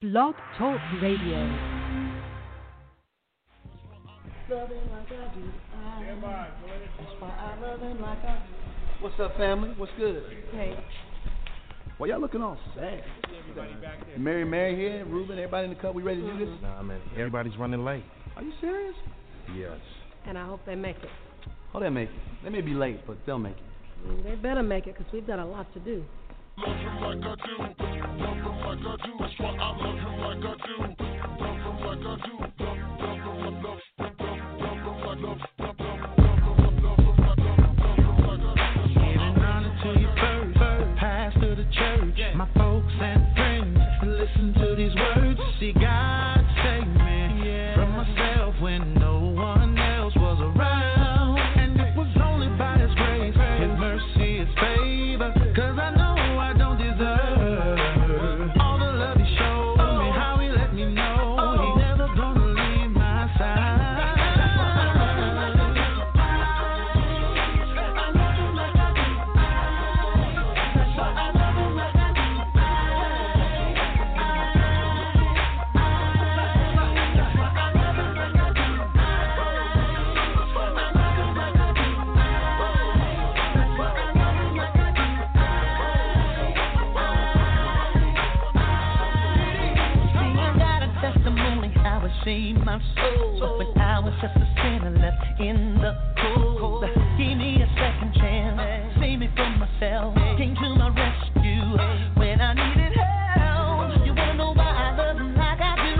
Blog Talk Radio. What's up, family? What's good? Hey. Well, y'all looking all sad. Mary here, Ruben, everybody in the cup. We ready to do this? Nah, man. Everybody's running late. Are you serious? Yes. And I hope they make it. Oh, they'll make it. They may be late, but they'll make it. They better make it, because we've got a lot to do. Love him like I do. Love him like I do. That's why I love him like I do. Love him like I do. Giving honor to your first pastor of the church, my folks and friends. Listen to these words. See God save me from myself when no one else was around, and it was only by His grace, His mercy, His favor. 'Cause I know I don't deserve all the love He showed me, how He let me know He never gonna leave my side. My soul, when I was just a sinner left in the cold, give me a second chance, save me from myself, came to my rescue when I needed help. You wanna know why I love Him like I do?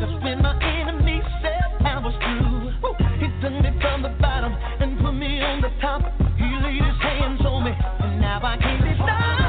That's when my enemy said I was through. He took me from the bottom and put me on the top. He laid His hands on me, and now I can't be stopped.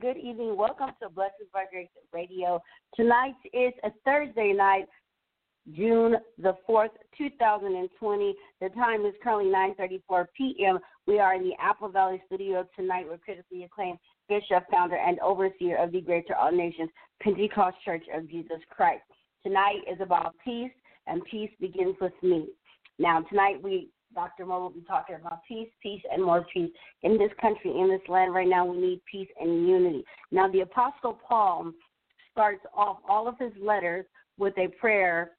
Good evening. Welcome to Blessings by Grace Radio. Tonight is a Thursday night, June the 4th, 2020. The time is currently 9:34 p.m. We are in the Apple Valley Studio tonight with critically acclaimed Bishop, founder, and overseer of the Greater All Nations Pentecost Church of Jesus Christ. Tonight is about peace, and peace begins with me. Now, tonight Dr. Moore will be talking about peace, peace, and more peace. In this country, in this land right now, we need peace and unity. Now, the Apostle Paul starts off all of his letters with a prayer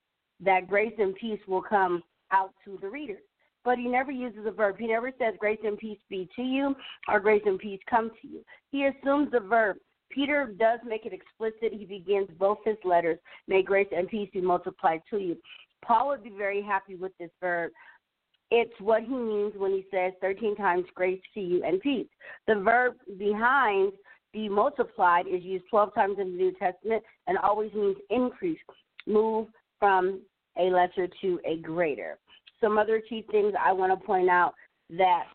that grace and peace will come out to the readers. But he never uses a verb. He never says grace and peace be to you or grace and peace come to you. He assumes the verb Peter does make it explicit. He begins both his letters, may grace and peace be multiplied to you. Paul would be very happy with this verb. It's what he means when he says 13 times grace to you and peace. The verb behind be multiplied is used 12 times in the New Testament and always means increase, move from a lesser to a greater. Some other key things I want to point out that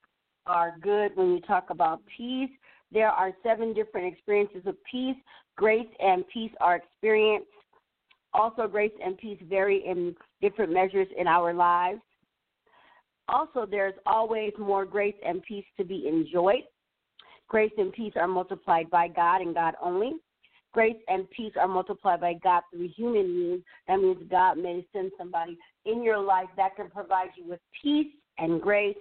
are good when you talk about peace. There are 7 different experiences of peace. Grace and peace are experienced. Also, grace and peace vary in different measures in our lives. Also, there's always more grace and peace to be enjoyed. Grace and peace are multiplied by God and God only. Grace and peace are multiplied by God through human means. That means God may send somebody in your life that can provide you with peace and grace.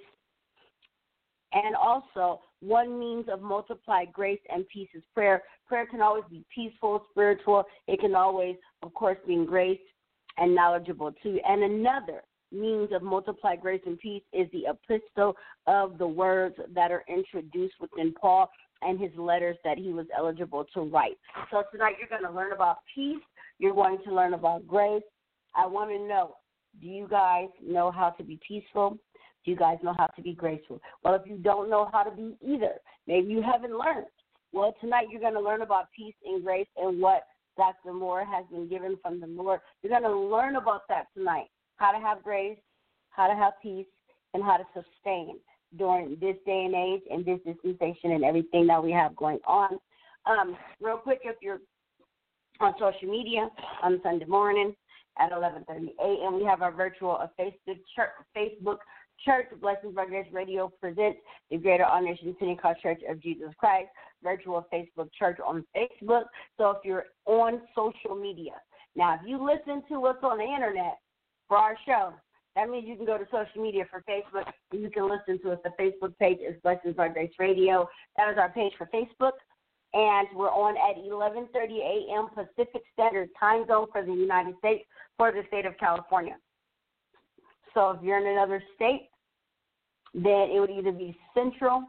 And also, one means of multiplied grace and peace is prayer. Prayer can always be peaceful, spiritual. It can always, of course, be grace and knowledgeable too. And another means of multiplied grace and peace is the epistle of the words that are introduced within Paul and his letters that he was eligible to write. So tonight you're going to learn about peace. You're going to learn about grace. I want to know, do you guys know how to be peaceful? Do you guys know how to be graceful? Well, if you don't know how to be either, maybe you haven't learned. Well, tonight you're going to learn about peace and grace and what Dr. Moore has been given from the Lord. You're going to learn about that tonight, how to have grace, how to have peace, and how to sustain during this day and age and this dispensation and everything that we have going on. Real quick, if you're on social media on Sunday morning at 11:30 a.m., we have our virtual Facebook Church, Blessings Brothers Radio presents the Greater All Nations Pentecost Church of Jesus Christ, virtual Facebook church on Facebook. So if you're on social media, now if you listen to us on the internet for our show, that means you can go to social media for Facebook and you can listen to us. The Facebook page is Blessings by Grace Radio. That is our page for Facebook. And we're on at 11:30 a.m. Pacific Standard Time Zone for the United States, for the state of California. So if you're in another state, then it would either be Central,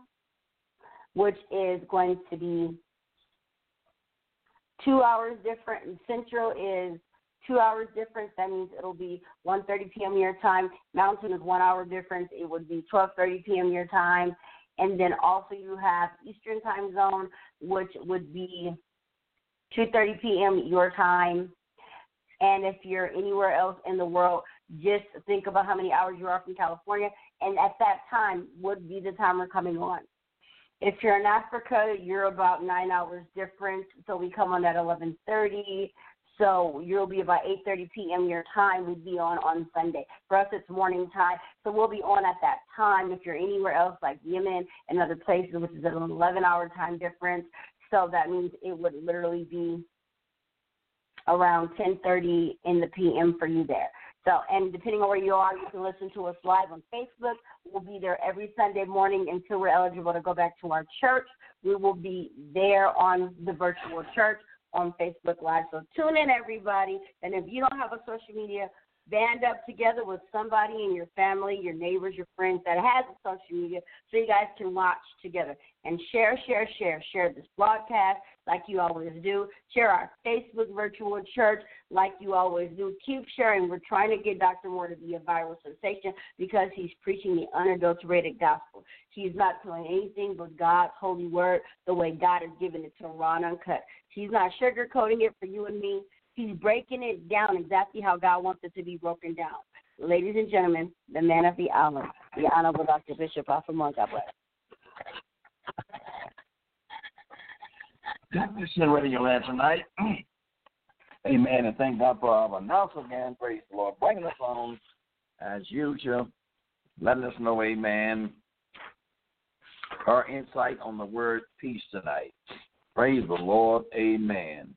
which is going to be 2 hours different. Central is 2 hours difference. That means it'll be 1:30 p.m. your time. Mountain is 1 hour difference. It would be 12:30 p.m. your time. And then also you have Eastern time zone, which would be 2:30 p.m. your time. And if you're anywhere else in the world, just think about how many hours you are from California. And at that time would be the time we're coming on. If you're in Africa, you're about 9 hours difference. So we come on at 11:30. So you'll be about 8:30 p.m. your time. We'd be on Sunday. For us, it's morning time. So we'll be on at that time. If you're anywhere else, like Yemen and other places, which is an 11-hour time difference. So that means it would literally be around 10:30 in the p.m. for you there. So, and depending on where you are, you can listen to us live on Facebook. We'll be there every Sunday morning until we're eligible to go back to our church. We will be there on the virtual church on Facebook Live. So tune in, everybody. And if you don't have a social media, band up together with somebody in your family, your neighbors, your friends that has a social media so you guys can watch together. And share this broadcast like you always do. Share our Facebook virtual church like you always do. Keep sharing. We're trying to get Dr. Moore to be a viral sensation because he's preaching the unadulterated gospel. He's not telling anything but God's holy word, the way God has given it to raw and uncut. He's not sugarcoating it for you and me. He's breaking it down exactly how God wants it to be broken down. Ladies and gentlemen, the man of the hour, the Honorable Dr. Bishop Alfred Moore. God bless. Good listening, Radio Land tonight. Amen. And thank God for our announcer again. Praise the Lord. Bringing us on as usual. Letting us know, amen, our insight on the word peace tonight. Praise the Lord. Amen.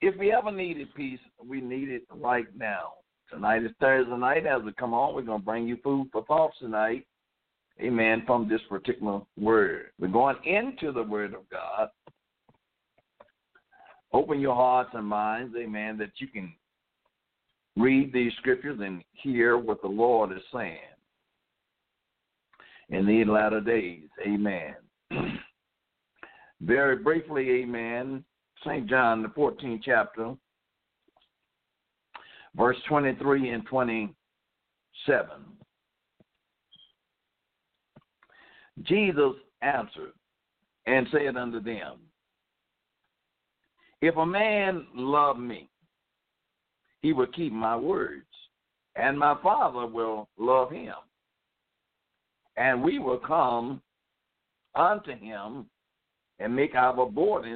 If we ever needed peace, we need it right now. Tonight is Thursday night. As we come on, we're going to bring you food for thought tonight, amen, from this particular word. We're going into the word of God. Open your hearts and minds, amen, that you can read these scriptures and hear what the Lord is saying in these latter days, amen. very briefly, amen, St. John, the 14th chapter, verse 23 and 27. Jesus answered and said unto them, if a man love me, he will keep my words, and my Father will love him, and we will come unto him and make our abode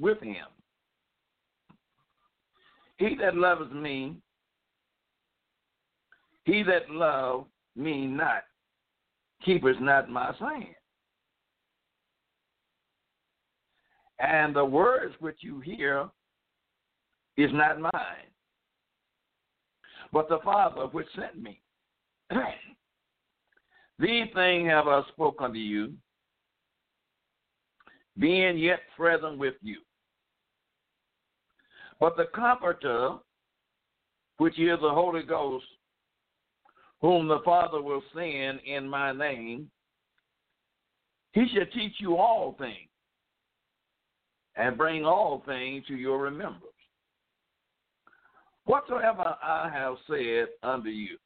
with him. He that loveth me, he that loveth me not, keepeth not my saying. And the words which you hear is not mine, but the Father which sent me. These things have I spoken to you, being yet present with you. But the Comforter, which is the Holy Ghost, whom the Father will send in my name, he shall teach you all things and bring all things to your remembrance, whatsoever I have said unto you.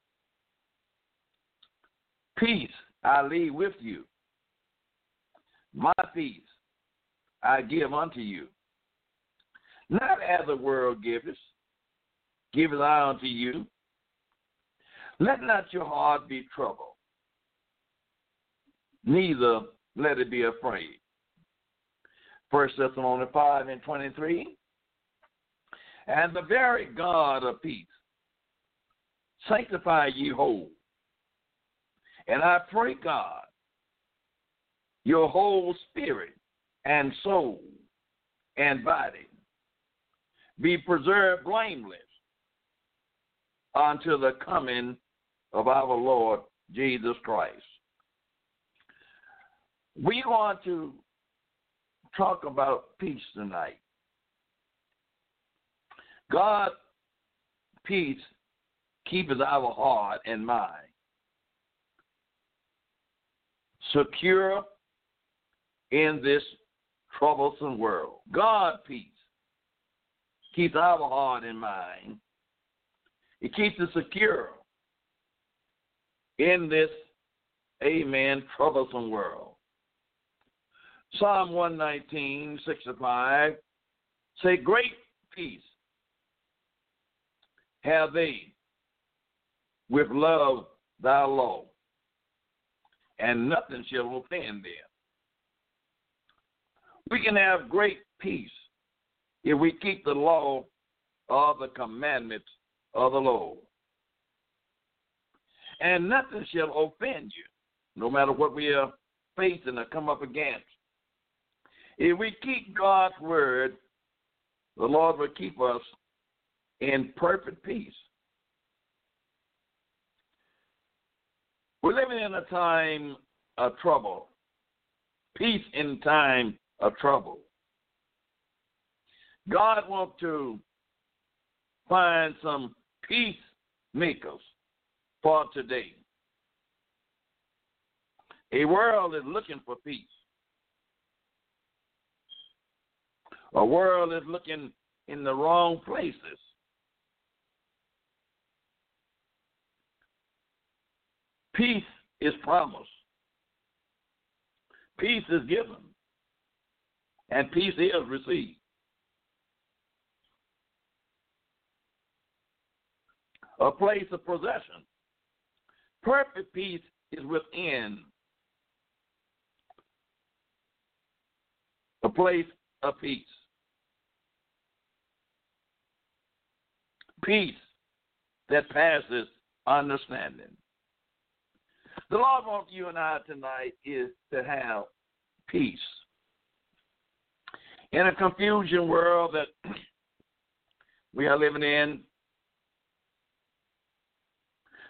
Peace I leave with you. My peace I give unto you. Not as the world giveth I unto you. Let not your heart be troubled, neither let it be afraid. 1 Thessalonians 5 and 23. And the very God of peace sanctify ye whole. And I pray, God, your whole spirit and soul and body be preserved blameless unto the coming of our Lord Jesus Christ. We want to talk about peace tonight. God's peace keepeth our heart and mind secure in this troublesome world. God's peace keeps our heart and mind. It keeps us secure in this, amen, troublesome world. Psalm 119, 6-5, say, great peace have they with love thy law, and nothing shall offend them. We can have great peace if we keep the law or the commandments of the Lord. And nothing shall offend you, no matter what we are facing or come up against. If we keep God's word, the Lord will keep us in perfect peace. We're living in a time of trouble. Peace in time of trouble. God wants to find some peacemakers for today. A world is looking for peace. A world is looking in the wrong places. Peace is promised. Peace is given. And peace is received. A place of possession. Perfect peace is within. A place of peace. Peace that passes understanding. The Lord wants you and I tonight is to have peace. In a confusion world that we are living in,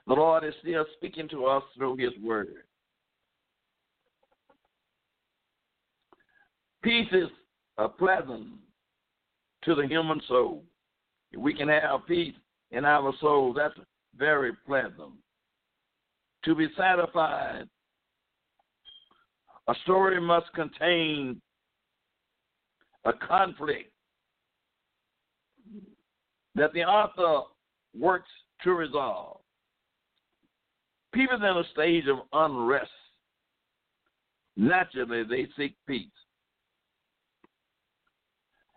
the Lord is still speaking to us through his word. Peace is a pleasant to the human soul. If we can have peace in our soul, that's very pleasant. To be satisfied, a story must contain a conflict that the author works to resolve. People in a stage of unrest, naturally they seek peace.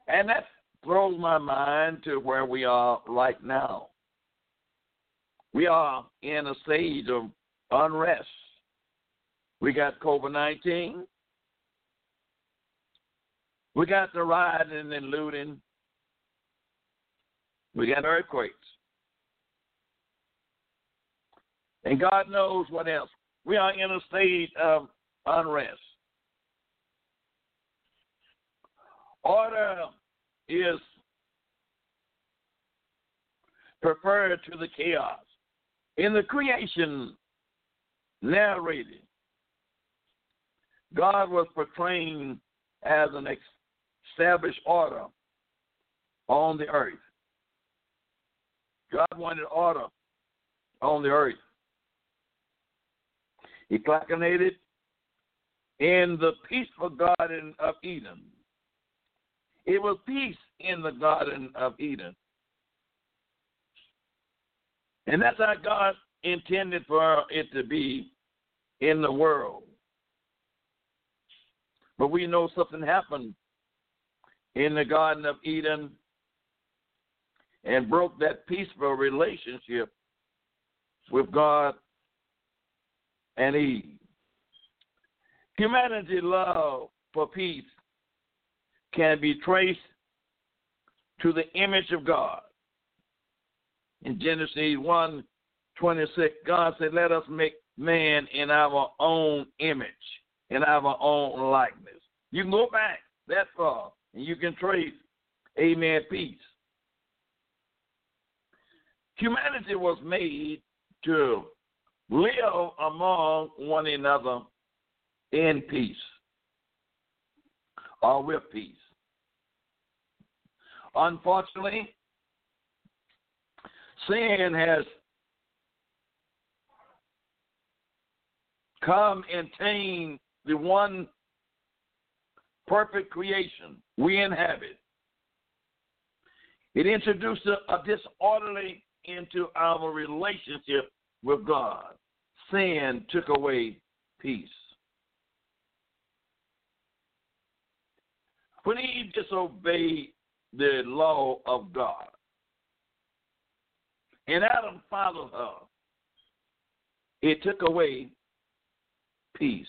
And that throws my mind to where we are right now. We are in a stage of unrest. We got COVID-19. We got the rioting and looting. We got earthquakes. And God knows what else. We are in a state of unrest. Order is preferred to the chaos. In the creation narrated, God was proclaimed as an established order on the earth. God wanted order on the earth. He proclaimed in the peaceful Garden of Eden. It was peace in the Garden of Eden. And that's how God intended for it to be in the world. But we know something happened in the Garden of Eden and broke that peaceful relationship with God and Eve. Humanity's love for peace can be traced to the image of God. In Genesis 1:26, God said, let us make man in our own image, in our own likeness. You can go back that far, and you can trace, amen, peace. Humanity was made to live among one another in peace, or with peace. Unfortunately, sin has come and tainted the one perfect creation we inhabit. It introduced a disorderly into our relationship with God. Sin took away peace. When Eve disobeyed the law of God, and Adam followed her, it took away peace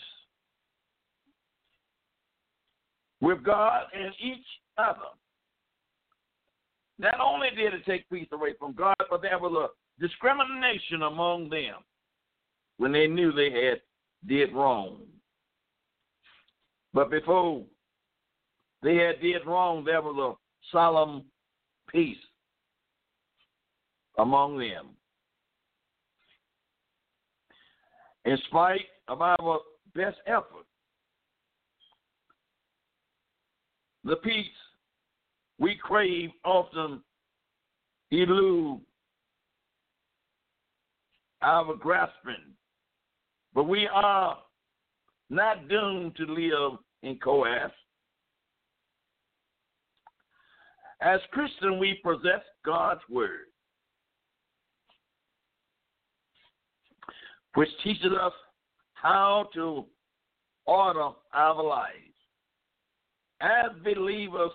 with God and each other. Not only did it take peace away from God, but there was a discrimination among them when they knew they had did wrong. But before they had did wrong, there was a solemn peace among them. In spite of our best effort, the peace we crave often eludes our grasping, but we are not doomed to live in coercion. As Christians, we possess God's word, which teaches us how to order our lives. As believers,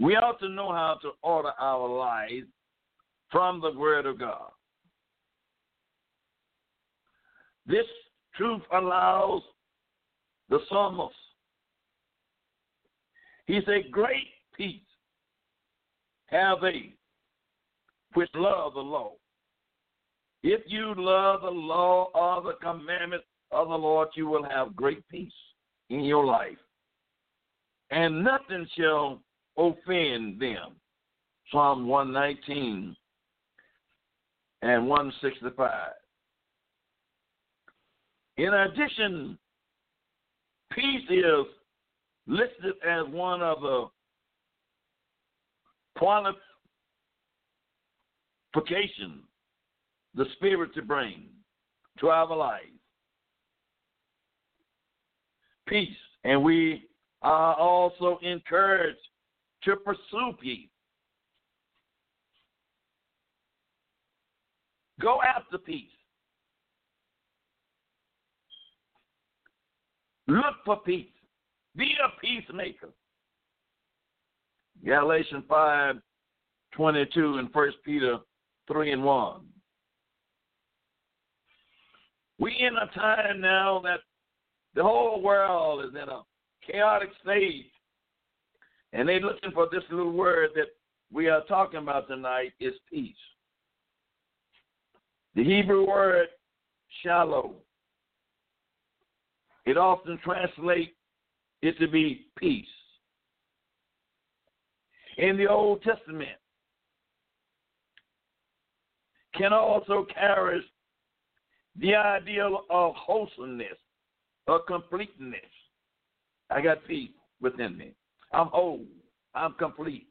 we ought to know how to order our lives from the Word of God. This truth allows the psalmist, he said, great peace have they which love the law. If you love the law or the commandments of the Lord, you will have great peace in your life, and nothing shall offend them. Psalm 119 and 165. In addition, peace is listed as one of the qualifications the Spirit to bring to our lives. Peace, and we are also encouraged to pursue peace. Go after peace. Look for peace. Be a peacemaker. Galatians 5:22 and 1 Peter 3:1. We're in a time now that the whole world is in a chaotic state, and they're looking for this little word that we are talking about tonight is peace. The Hebrew word shalom. It often translates it to be peace. In the Old Testament, can also carry the idea of wholesomeness, of completeness. I got peace within me. I'm whole. I'm complete.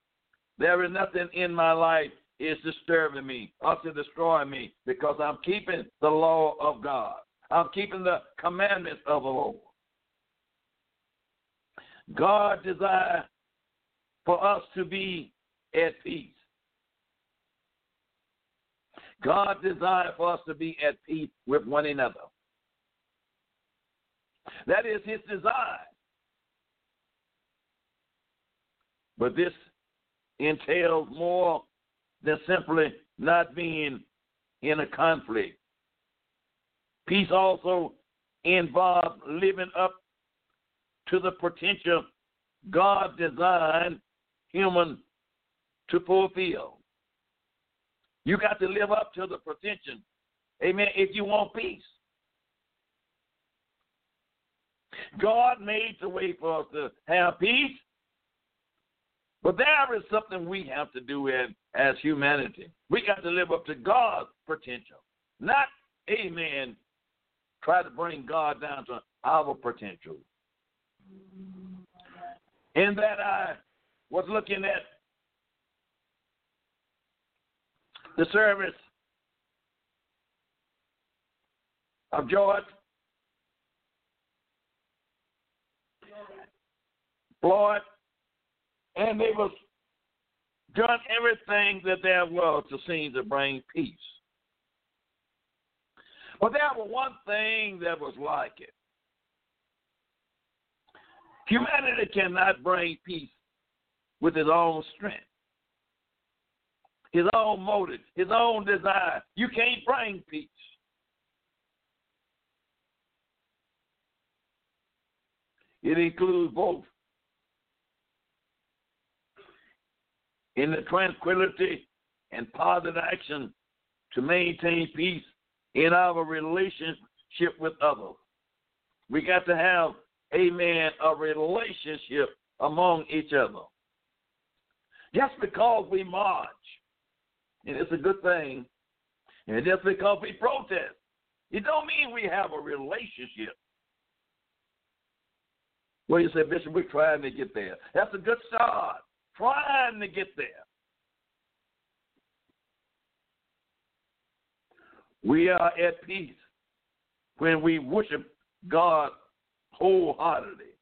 There is nothing in my life is disturbing me or to destroy me because I'm keeping the law of God. I'm keeping the commandments of the Lord. God desires for us to be at peace. God desired for us to be at peace with one another. That is his desire. But this entails more than simply not being in a conflict. Peace also involves living up to the potential God designed human to fulfill. You got to live up to the potential, amen, if you want peace. God made the way for us to have peace, but there is something we have to do as humanity. We got to live up to God's potential, not, amen, try to bring God down to our potential. In that I was looking at the service of George Floyd, and they was done everything that there was to seem to bring peace. But there was one thing that was like it. Humanity cannot bring peace with his own strength, his own motive, his own desire. You can't bring peace. It includes both. In the tranquility and positive action to maintain peace in our relationship with others. We got to have, amen, a relationship among each other. Just because we march, and it's a good thing, and just because we protest, it don't mean we have a relationship. Well, you say, Bishop, we're trying to get there. That's a good start, trying to get there. We are at peace when we worship God wholeheartedly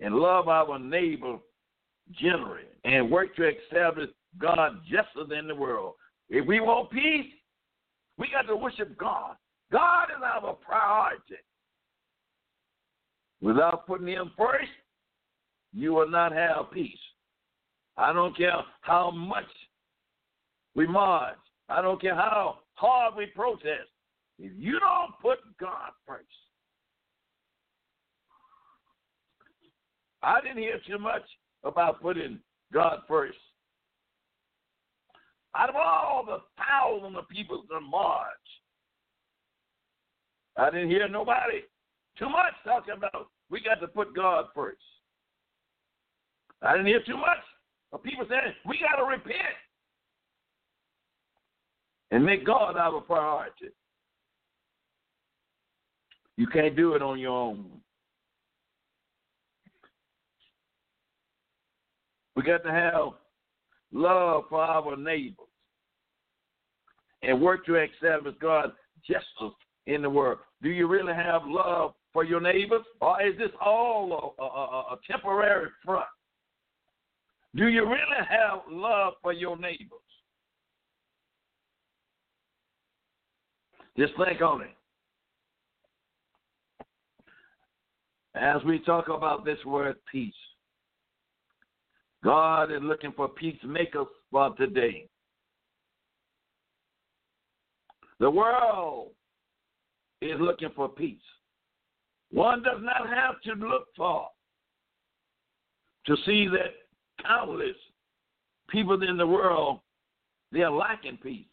and love our neighbor generally and work to establish God justice in the world. If we want peace, we got to worship God. God is our priority. Without putting him first, you will not have peace. I don't care how much we march. I don't care how hard we protest. If you don't put God first. I didn't hear too much about putting God first. Out of all the thousands of people that march, I didn't hear nobody too much talking about we got to put God first. I didn't hear too much of people saying we got to repent and make God our priority. You can't do it on your own. We got to have love for our neighbors and work to establish God's justice in the world. Do you really have love for your neighbors? Or is this all a temporary front? Do you really have love for your neighbors? Just think on it. As we talk about this word peace, God is looking for peacemakers for today. The world is looking for peace. One does not have to look far to see that countless people in the world, they are lacking peace.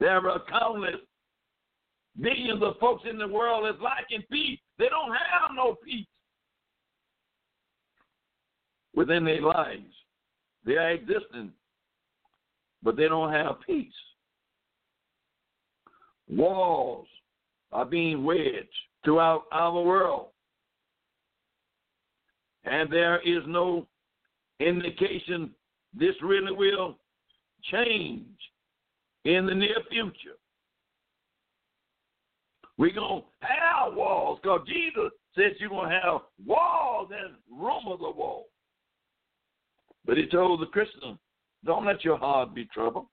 There are countless millions of folks in the world that's lacking peace. They don't have no peace within their lives. They are existing, but they don't have peace. Walls are being wedged throughout our world, and there is no indication this really will change in the near future. We're going to have walls because Jesus said you're going to have walls and rumors of walls. But he told the Christians, don't let your heart be troubled.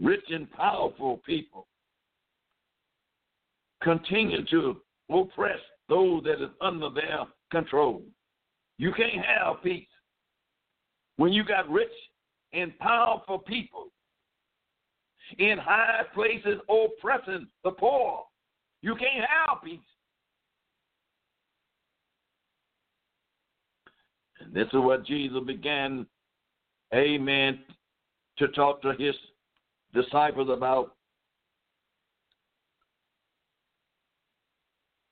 Rich and powerful people continue to oppress those that is under their control. You can't have peace when you got rich and powerful people in high places oppressing the poor. You can't have peace. And this is what Jesus began, amen, to talk to his disciples about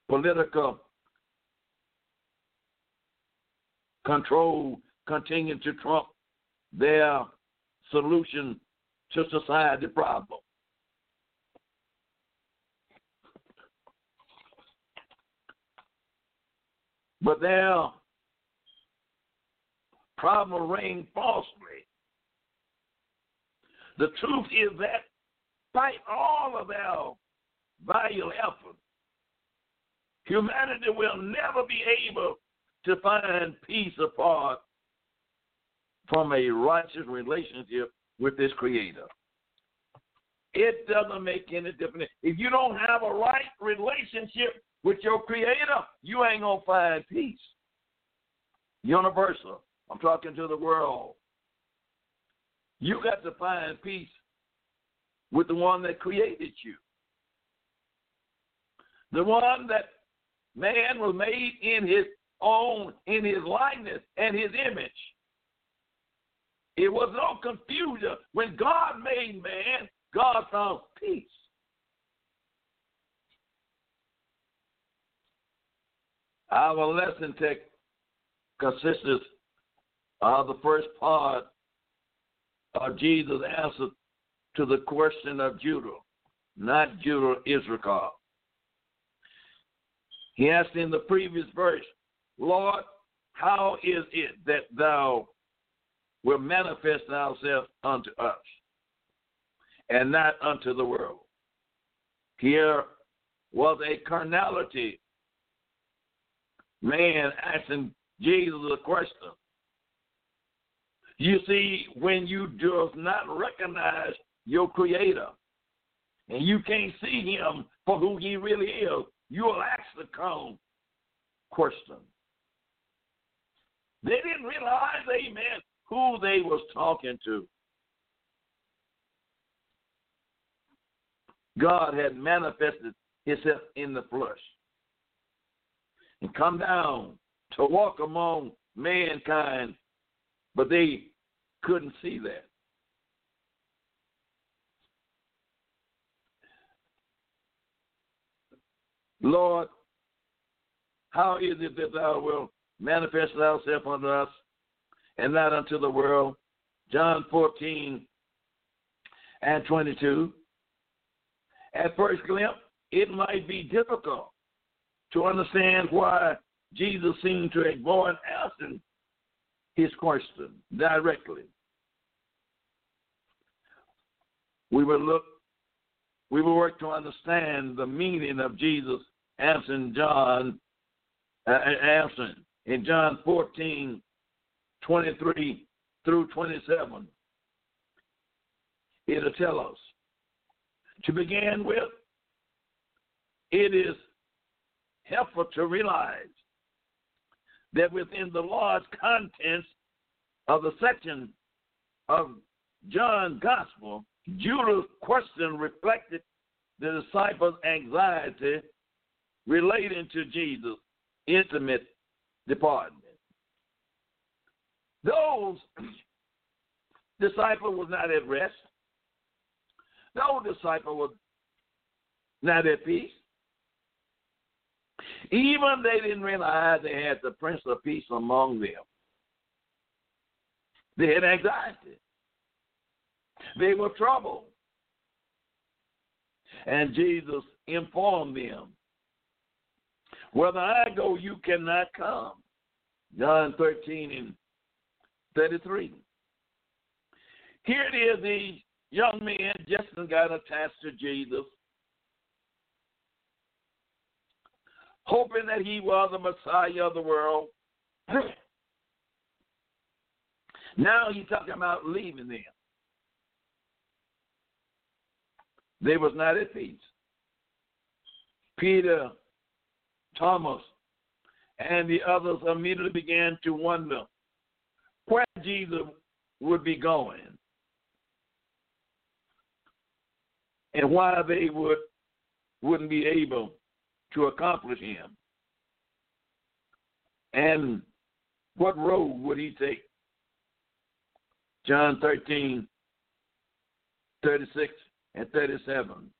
political control continuing to trump their solution to society problem. But their problem reign falsely. The truth is that despite all of our valiant efforts, humanity will never be able to find peace apart from a righteous relationship with this creator. It doesn't make any difference. If you don't have a right relationship with your creator, you ain't going to find peace. Universal. I'm talking to the world. You got to find peace with the one that created you. The one that man was made in his own, in his likeness and his image. It was no confusion. When God made man, God found peace. Our lesson text consists of the first part of Jesus' answer to the question of Judah, not Judah, Israel. He asked in the previous verse, Lord, how is it that thou will manifest ourselves unto us and not unto the world? Here was a carnality. Man asking Jesus a question. You see, when you do not recognize your creator and you can't see him for who he really is, you will ask the wrong question. They didn't realize, amen, who they was talking to. God had manifested himself in the flesh and come down to walk among mankind, but they couldn't see that. Lord, how is it that thou wilt manifest thyself unto us and not unto the world? John 14:22. At first glimpse, it might be difficult to understand why Jesus seemed to avoid asking his question directly. We will look we will work to understand the meaning of Jesus' answer in John 14:23-27. It'll tell us. To begin with, it is helpful to realize that within the large contents of the section of John's Gospel, Judah's question reflected the disciples' anxiety relating to Jesus' intimate department. Those disciples were not at rest. Those disciples were not at peace. Even they didn't realize they had the Prince of Peace among them. They had anxiety. They were troubled. And Jesus informed them, "Whether I go, you cannot come." John 13:33. Here it is, these young men just got attached to Jesus, hoping that he was the Messiah of the world. Now he's talking about leaving them. They was not at peace. Peter, Thomas, and the others immediately began to wonder where Jesus would be going and why they wouldn't be able to accomplish him, and what road would he take. John 13:36-37.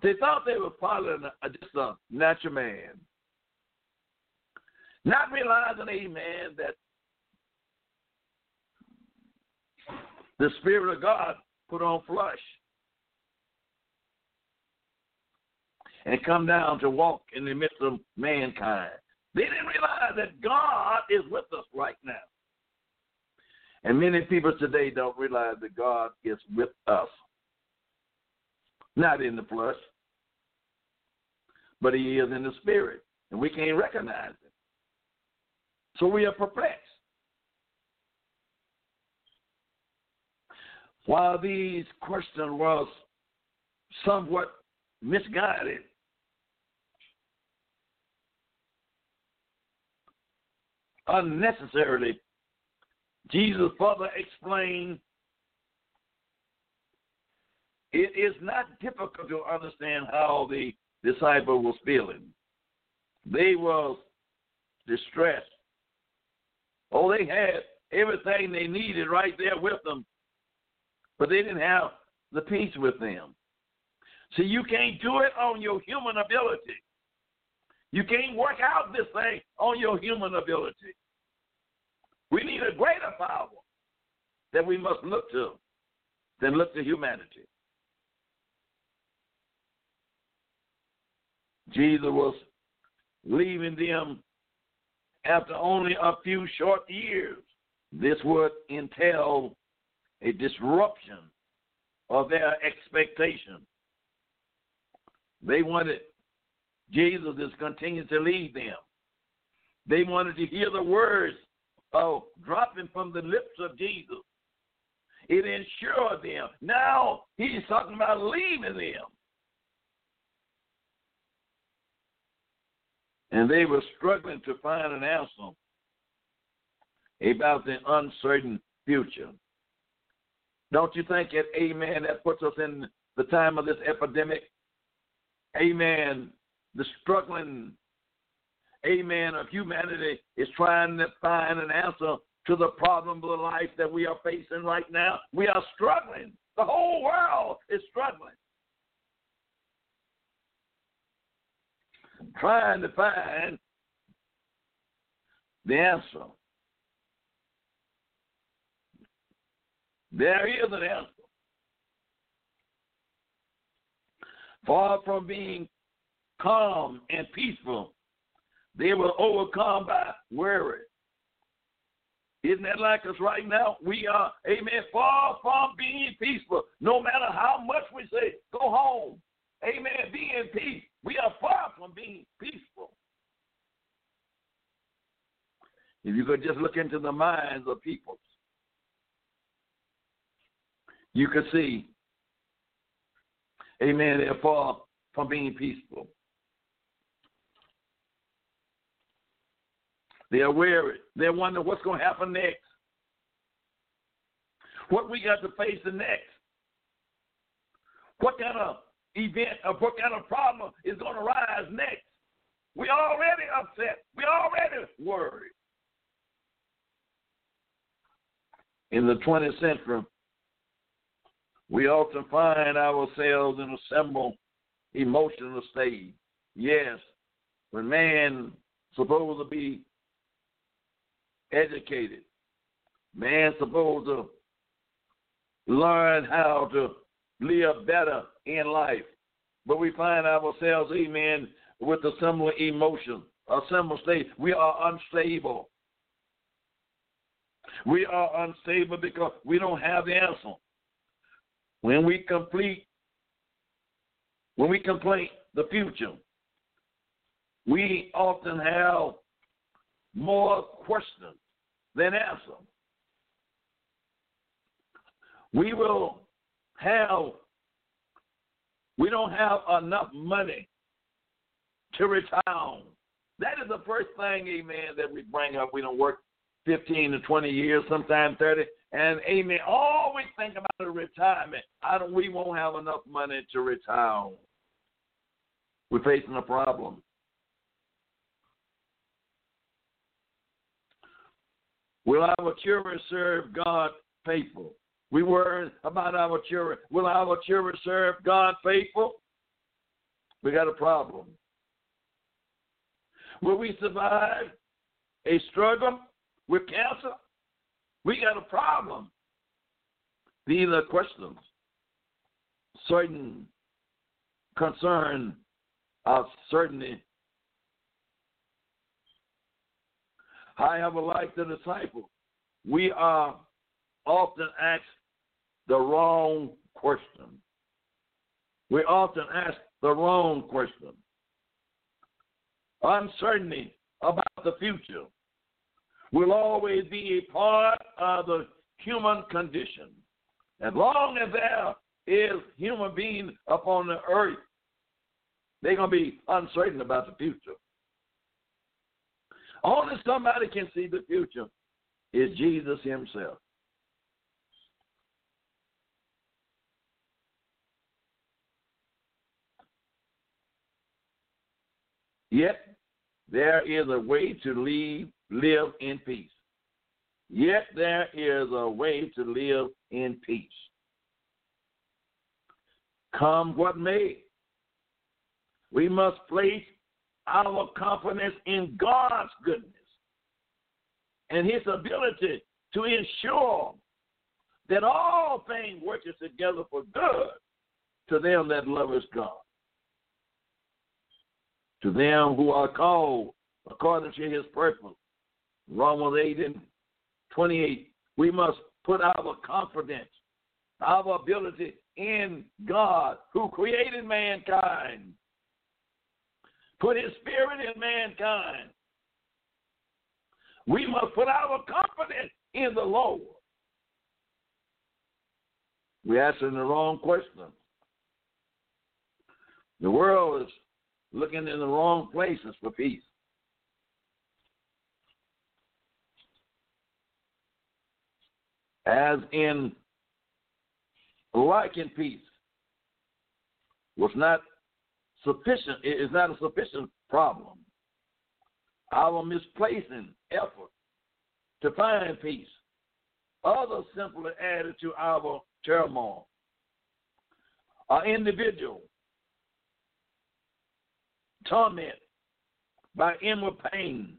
They thought they were following just a natural man, not realizing, amen, that the Spirit of God put on flesh and come down to walk in the midst of mankind. They didn't realize that God is with us right now. And many people today don't realize that God is with us. Not in the flesh, but he is in the spirit, and we can't recognize it. So we are perplexed. While these questions were somewhat misguided, unnecessarily, Jesus further explained, it is not difficult to understand how the disciple was feeling. They were distressed. Oh, they had everything they needed right there with them, but they didn't have the peace with them. See, you can't do it on your human ability. You can't work out this thing on your human ability. We need a greater power that we must look to than look to humanity. Jesus was leaving them after only a few short years. This would entail a disruption of their expectation. They wanted Jesus to continue to lead them. They wanted to hear the words of dropping from the lips of Jesus. It ensured them. Now he's talking about leaving them. And they were struggling to find an answer about the uncertain future. Don't you think that, amen, that puts us in the time of this epidemic? Amen. The struggling, amen, of humanity is trying to find an answer to the problem of life that we are facing right now. We are struggling. The whole world is struggling, trying to find the answer. There is an answer. Far from being calm and peaceful, they were overcome by worry. Isn't that like us right now? We are, amen, far from being peaceful. No matter how much we say, go home, amen, be in peace. We are far from being peaceful. If you could just look into the minds of people, you could see, amen, they're far from being peaceful. They're worried. They're wondering what's going to happen next. What we got to face the next. What kind of event or what kind of problem is going to rise next? We're already upset. We're already worried. In the 20th century, we often find ourselves in a similar emotional state. Yes, when man supposed to be educated, man supposed to learn how to live better in life, but we find ourselves, amen, with a similar emotion, a similar state. We are unstable. We are unstable because we don't have the answer. When we complete the future, we often have more questions than answers. We don't have enough money to retire on. That is the first thing, amen, that we bring up. We don't work 15 to 20 years, sometimes 30. And, amen, always think about the retirement. We won't have enough money to retire on. We're facing a problem. Will our children serve God faithful? We worry about our children. Will our children serve God faithful? We got a problem. Will we survive a struggle with cancer? We got a problem. These are questions. Certain concern of certainty. However, like the disciple, we are often asked the wrong question. Uncertainty about the future will always be a part of the human condition. As long as there is human beings upon the earth, they're going to be uncertain about the future. Only somebody can see the future is Jesus himself. Yet, there is a way to live in peace. Come what may, we must place our confidence in God's goodness and his ability to ensure that all things work together for good to them that loveth God, to them who are called according to his purpose. Romans 8:28. We must put our confidence, our ability in God who created mankind, put his spirit in mankind. We must put our confidence in the Lord. We're asking the wrong question. The world is looking in the wrong places for peace. As in liking peace was not sufficient, it is not a sufficient problem. Our misplacing effort to find peace, others simply added to our turmoil. Our individual torment by inward pain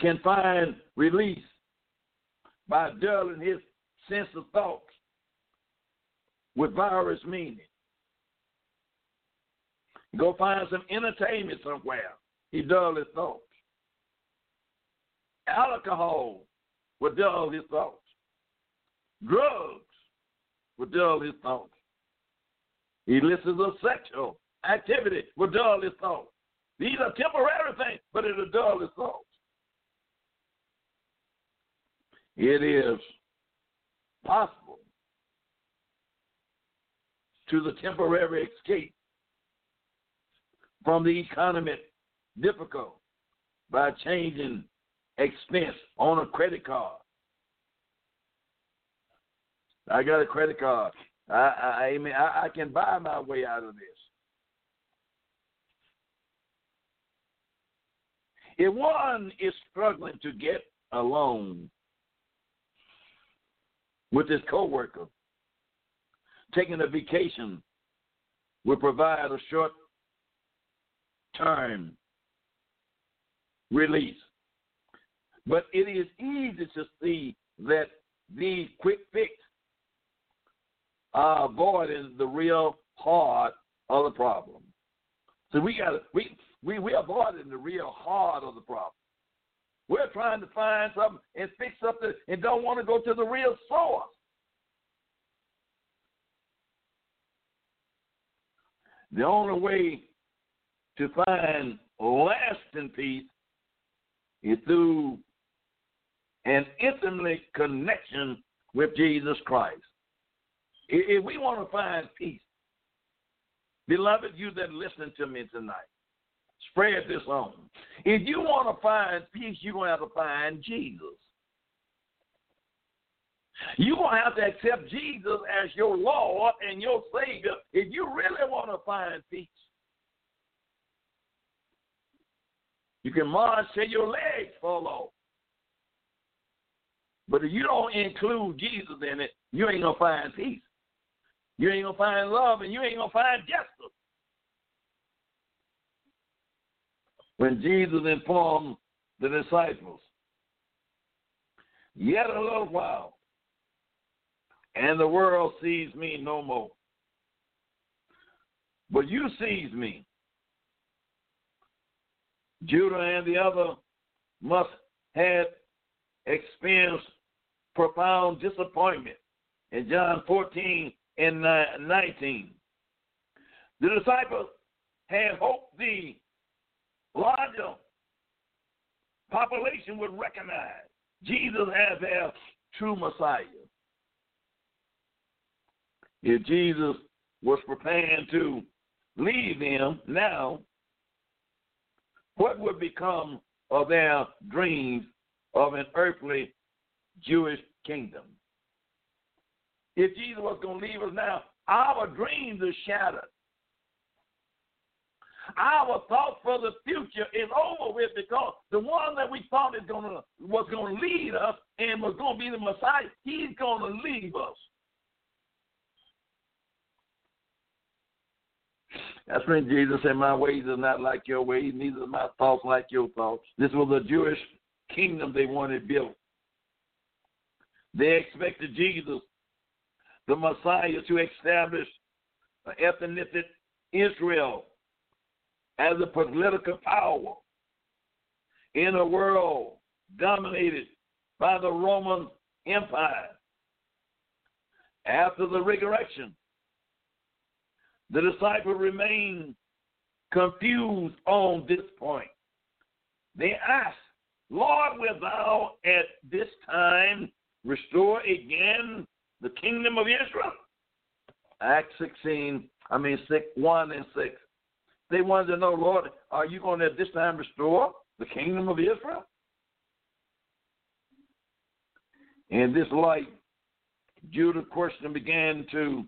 can find release by dulling his sense of thoughts with various meaning. Go find some entertainment somewhere. He dulls his thoughts. Alcohol will dull his thoughts. Drugs will dull his thoughts. Illicit sexual activity will dull his thoughts. These are temporary things, but it will dull his thoughts. It is possible to the temporary escape from the economic difficulty by changing expense on a credit card. I got a credit card. I mean, I can buy my way out of this. If one is struggling to get a loan with his coworker, taking a vacation will provide a short-term release. But it is easy to see that these quick fixes are avoiding the real heart of the problem. So we avoiding the real heart of the problem. We're trying to find something and fix something and don't want to go to the real source. The only way to find lasting peace is through an intimate connection with Jesus Christ. If we want to find peace, beloved, you that listen to me tonight, spread this on. If you want to find peace, you're going to have to find Jesus. You're going to have to accept Jesus as your Lord and your Savior if you really want to find peace. You can march till your legs fall off. But if you don't include Jesus in it, you ain't going to find peace. You ain't going to find love, and you ain't going to find justice. When Jesus informed the disciples, yet a little while, and the world sees me no more. But you sees me. Judah and the other must have experienced profound disappointment in John 14 and 19. The disciples had hoped the larger population would recognize Jesus as their true Messiah. If Jesus was preparing to leave them now, what would become of their dreams of an earthly Jewish kingdom? If Jesus was going to leave us now, our dreams are shattered. Our thought for the future is over with because the one that we thought was going to lead us and was going to be the Messiah, he's going to leave us. That's when Jesus said, my ways are not like your ways, neither are my thoughts like your thoughts. This was the Jewish kingdom they wanted built. They expected Jesus, the Messiah, to establish an ethnic Israel as a political power in a world dominated by the Roman Empire. After the resurrection, the disciples remained confused on this point. They asked, Lord, wilt thou at this time restore again the kingdom of Israel? Acts 1 and 6. They wanted to know, Lord, are you going to at this time restore the kingdom of Israel? In this light, Judah's question began to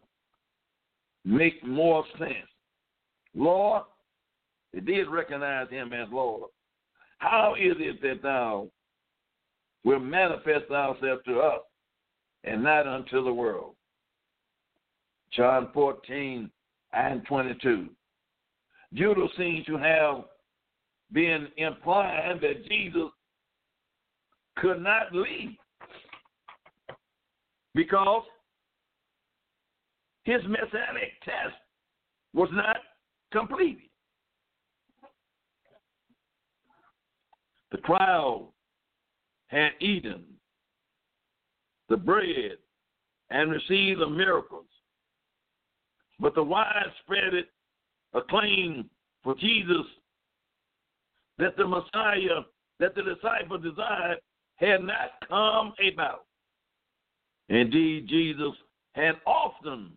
make more sense. Lord, they did recognize him as Lord. How is it that thou will manifest thyself to us and not unto the world? John 14 and 22. Judah seems to have been implying that Jesus could not leave because his messianic test was not completed. The crowd had eaten the bread and received the miracles. But the widespread acclaim for Jesus that the Messiah, that the disciple desired, had not come about. Indeed, Jesus had often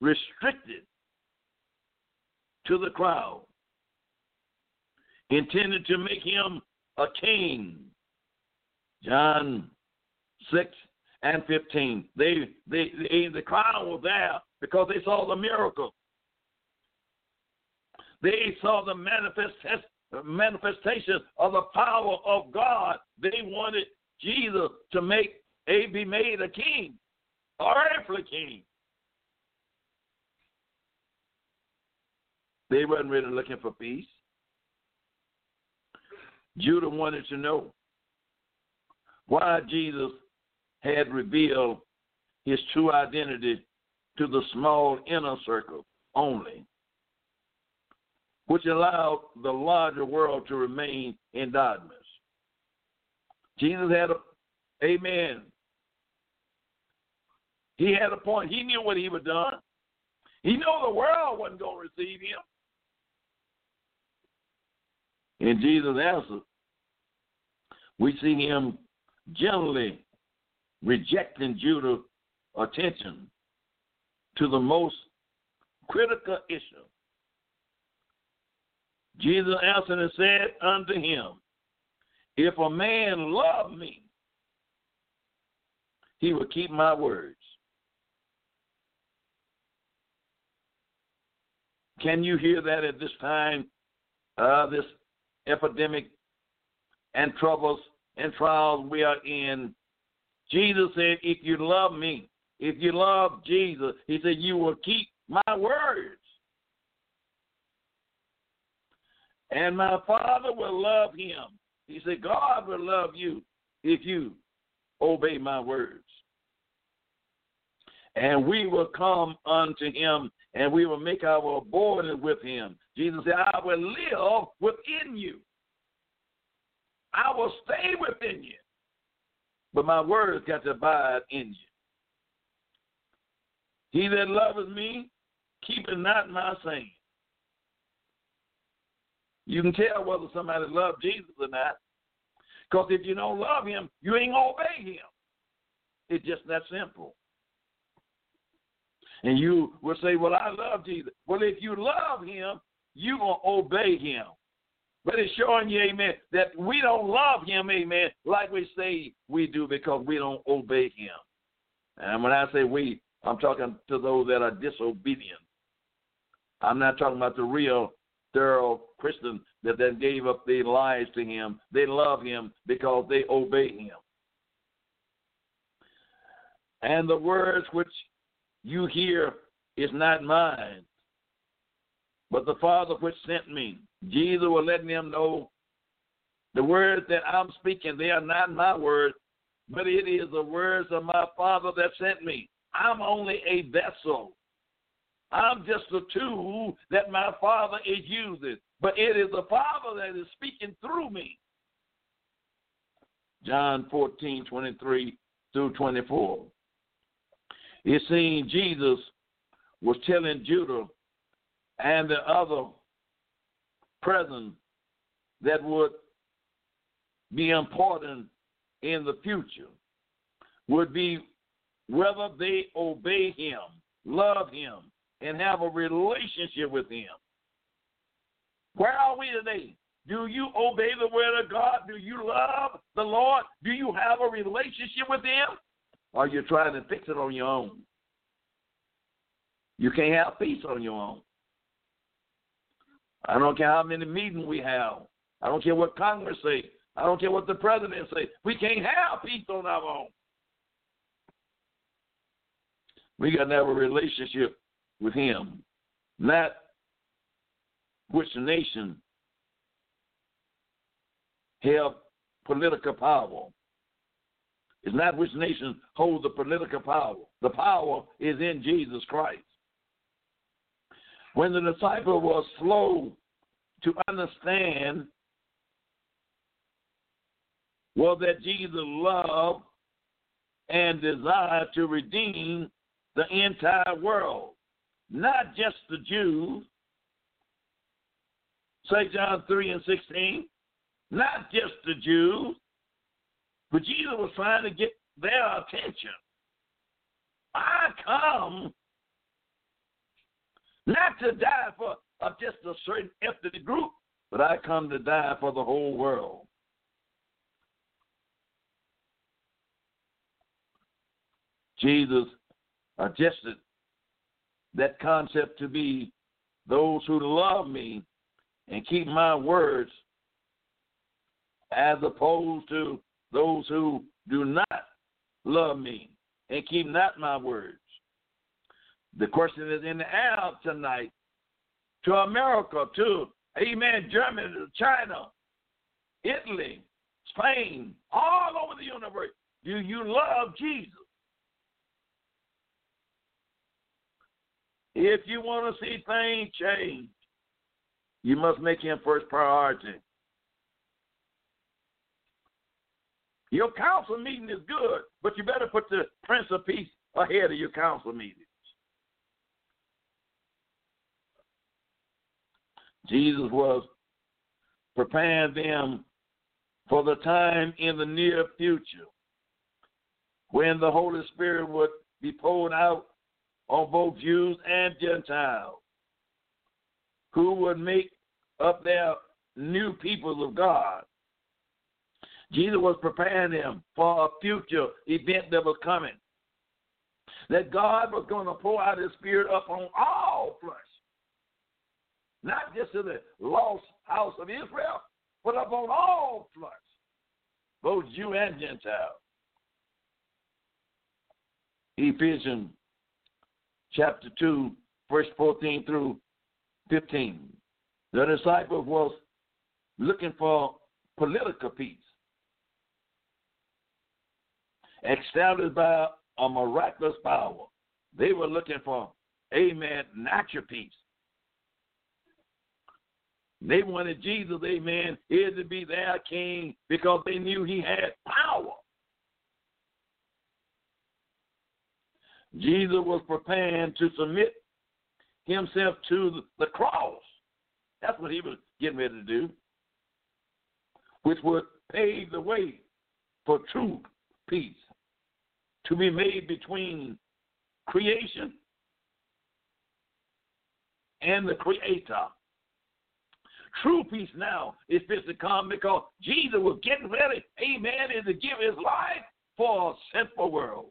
restricted to the crowd, intended to make him a king. John 6 and 15. The crowd was there because they saw the miracle. They saw the manifestation of the power of God. They wanted Jesus to be made a king, an earthly king. They weren't really looking for peace. Judah wanted to know why Jesus had revealed his true identity to the small inner circle only, which allowed the larger world to remain in darkness. Jesus had He had a point. He knew what he was done. He knew the world wasn't going to receive him. In Jesus' answer, we see him generally rejecting Judah's attention to the most critical issue. Jesus answered and said unto him, if a man love me, he will keep my words. Can you hear that at this time, this epidemic and troubles and trials we are in? Jesus said, if you love me, if you love Jesus, he said, you will keep my words. And my Father will love him. He said, God will love you if you obey my words. And we will come unto him, and we will make our abode with him. Jesus said, I will live within you. I will stay within you. But my words got to abide in you. He that loveth me, keepeth not my saying. You can tell whether somebody loves Jesus or not, because if you don't love him, you ain't going to obey him. It's just that simple. And you will say, well, I love Jesus. Well, if you love him, you're going to obey him. But it's showing you, amen, that we don't love him, amen, like we say we do because we don't obey him. And when I say we, I'm talking to those that are disobedient. I'm not talking about the real thorough Christians that gave up their lives to him. They love him because they obey him. And the words which you hear is not mine, but the Father which sent me. Jesus was letting them know the words that I'm speaking, they are not my words, but it is the words of my Father that sent me. I'm only a vessel. I'm just the tool that my Father is using, but it is the Father that is speaking through me. John 14:23 through 24. It seems Jesus was telling Judah and the other present that would be important in the future would be whether they obey him, love him, and have a relationship with him. Where are we today? Do you obey the word of God? Do you love the Lord? Do you have a relationship with him? Or are you trying to fix it on your own? You can't have peace on your own. I don't care how many meetings we have. I don't care what Congress says. I don't care what the president says. We can't have peace on our own. We got to have a relationship with him, not which nation have political power. It's not which nation holds the political power. The power is in Jesus Christ. When the disciple was slow to understand was that Jesus loved and desired to redeem the entire world, not just the Jews. St. John 3:16, not just the Jews, but Jesus was trying to get their attention. I come not to die for just a certain ethnic group, but I come to die for the whole world. Jesus adjusted that concept to be those who love me and keep my words, as opposed to those who do not love me and keep not my words. The question is in the air tonight to America, to, amen, Germany, China, Italy, Spain, all over the universe. Do you love Jesus? If you want to see things change, you must make him first priority. Your council meeting is good, but you better put the Prince of Peace ahead of your council meetings. Jesus was preparing them for the time in the near future when the Holy Spirit would be poured out on both Jews and Gentiles, who would make up their new people of God. Jesus was preparing them for a future event that was coming, that God was going to pour out his Spirit upon all flesh, not just to the lost house of Israel, but upon all flesh, both Jew and Gentile. Ephesians chapter 2, verse 14 through 15. The disciple was looking for political peace, established by a miraculous power. They were looking for, amen, natural peace. They wanted Jesus, amen, here to be their king because they knew he had power. Jesus was preparing to submit himself to the cross. That's what he was getting ready to do, which would pave the way for true peace to be made between creation and the Creator. True peace now is fit to come because Jesus was getting ready, amen, to give his life for a sinful world.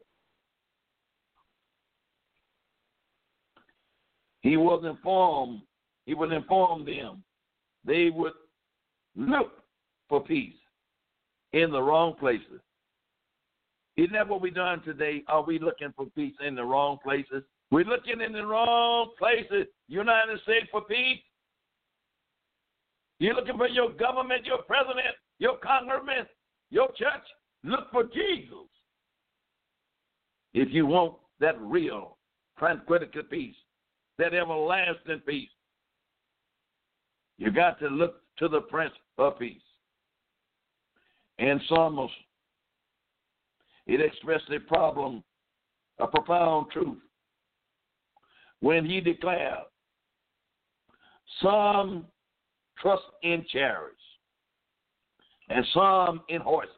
He would inform them they would look for peace in the wrong places. Isn't that what we're doing today? Are we looking for peace in the wrong places? We're looking in the wrong places. You're not in the state for peace. You're looking for your government, your president, your congressman, your church. Look for Jesus if you want that real tranquility peace, that everlasting peace. You got to look to the Prince of Peace. And Psalms, it expressed a profound truth, when he declared, some trust in chariots and some in horses,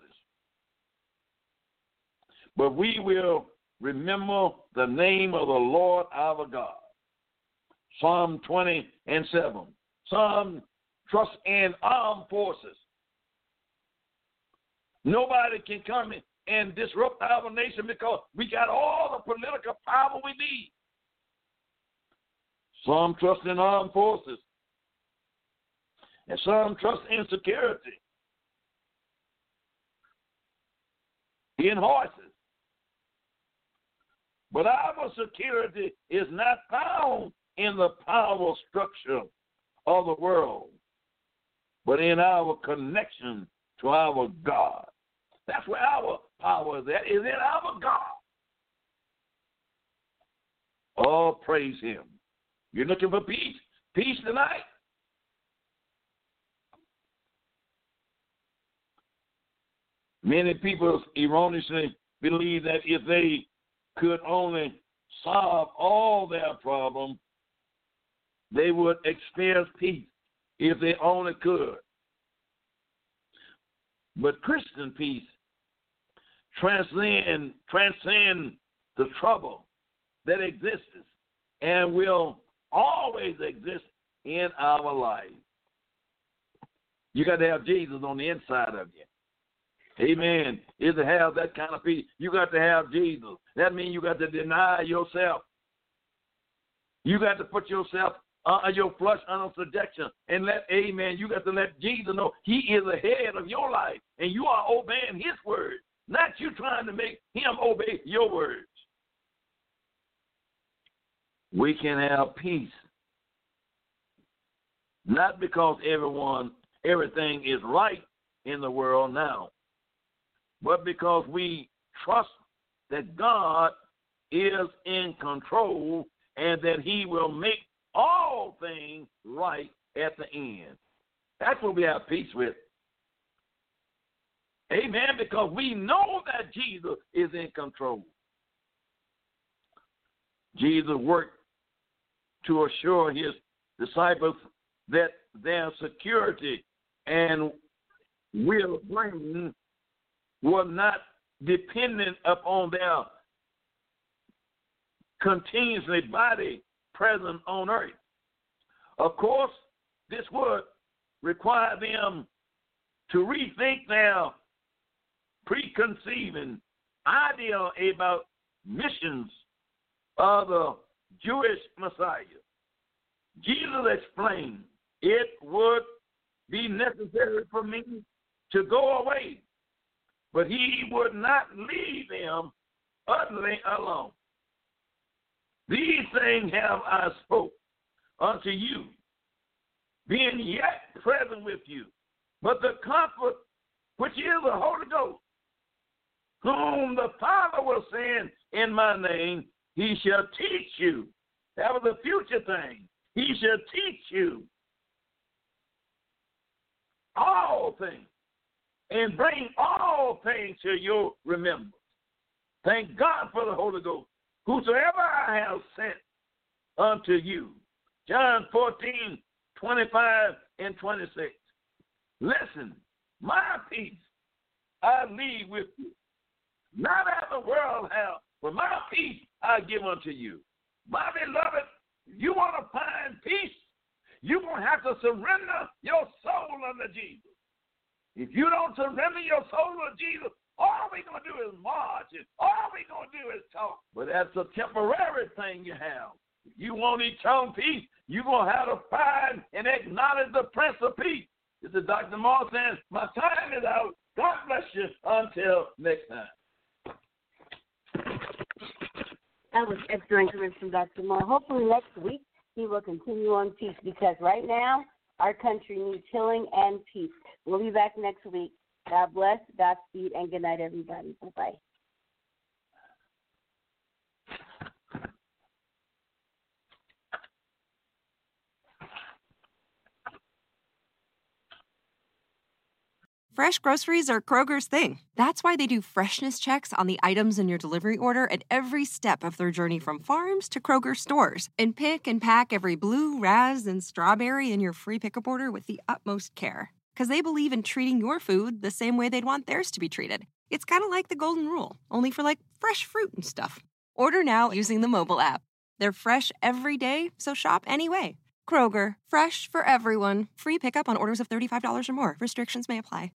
but we will remember the name of the Lord our God. Psalm 20:7. Some trust in armed forces. Nobody can come in and disrupt our nation because we got all the political power we need. Some trust in armed forces, and some trust in security, in horses. But our security is not found in the power structure of the world, but in our connection to our God. That's where our power is in our God. Oh, praise him. You're looking for peace? Peace tonight? Many people erroneously believe that if they could only solve all their problems, they would experience peace if they only could. But Christian peace transcends the trouble that exists and will always exist in our life. You got to have Jesus on the inside of you. Amen. Is to have that kind of peace. You got to have Jesus. That means you got to deny yourself. You got to put yourself under your flesh under subjection and let, amen, you got to let Jesus know he is the head of your life and you are obeying his word, not you trying to make him obey your words. We can have peace, not because everything is right in the world now, but because we trust that God is in control and that he will make all things right at the end. That's what we have peace with. Amen, because we know that Jesus is in control. Jesus worked to assure his disciples that their security and well-being were not dependent upon their continuously body present on earth. Of course, this would require them to rethink their preconceiving idea about missions of the Jewish Messiah. Jesus explained, it would be necessary for me to go away, but he would not leave them utterly alone. These things have I spoke unto you, being yet present with you. But the comfort, which is the Holy Ghost, whom the Father will send in my name, he shall teach you. That was a future thing. He shall teach you all things and bring all things to your remembrance. Thank God for the Holy Ghost. Whosoever I have sent unto you. John 14, 25 and 26. Listen, my peace I leave with you. Not as the world has, but my peace I give unto you. My beloved, you want to find peace, you're going to have to surrender your soul unto Jesus. If you don't surrender your soul to Jesus, all we're going to do is march. All we're going to do is talk. But that's a temporary thing you have. If you want eternal peace, you're going to have to find and acknowledge the Prince of Peace. This is Dr. Moore saying, my time is out. God bless you. Until next time. That was excellent from Dr. Moore. Hopefully next week he will continue on peace, because right now our country needs healing and peace. We'll be back next week. God bless, Godspeed, and good night, everybody. Bye-bye. Fresh groceries are Kroger's thing. That's why they do freshness checks on the items in your delivery order at every step of their journey from farms to Kroger stores, and pick and pack every blue, razz, and strawberry in your free pickup order with the utmost care. Because they believe in treating your food the same way they'd want theirs to be treated. It's kind of like the golden rule, only for like fresh fruit and stuff. Order now using the mobile app. They're fresh every day, so shop anyway. Kroger, fresh for everyone. Free pickup on orders of $35 or more. Restrictions may apply.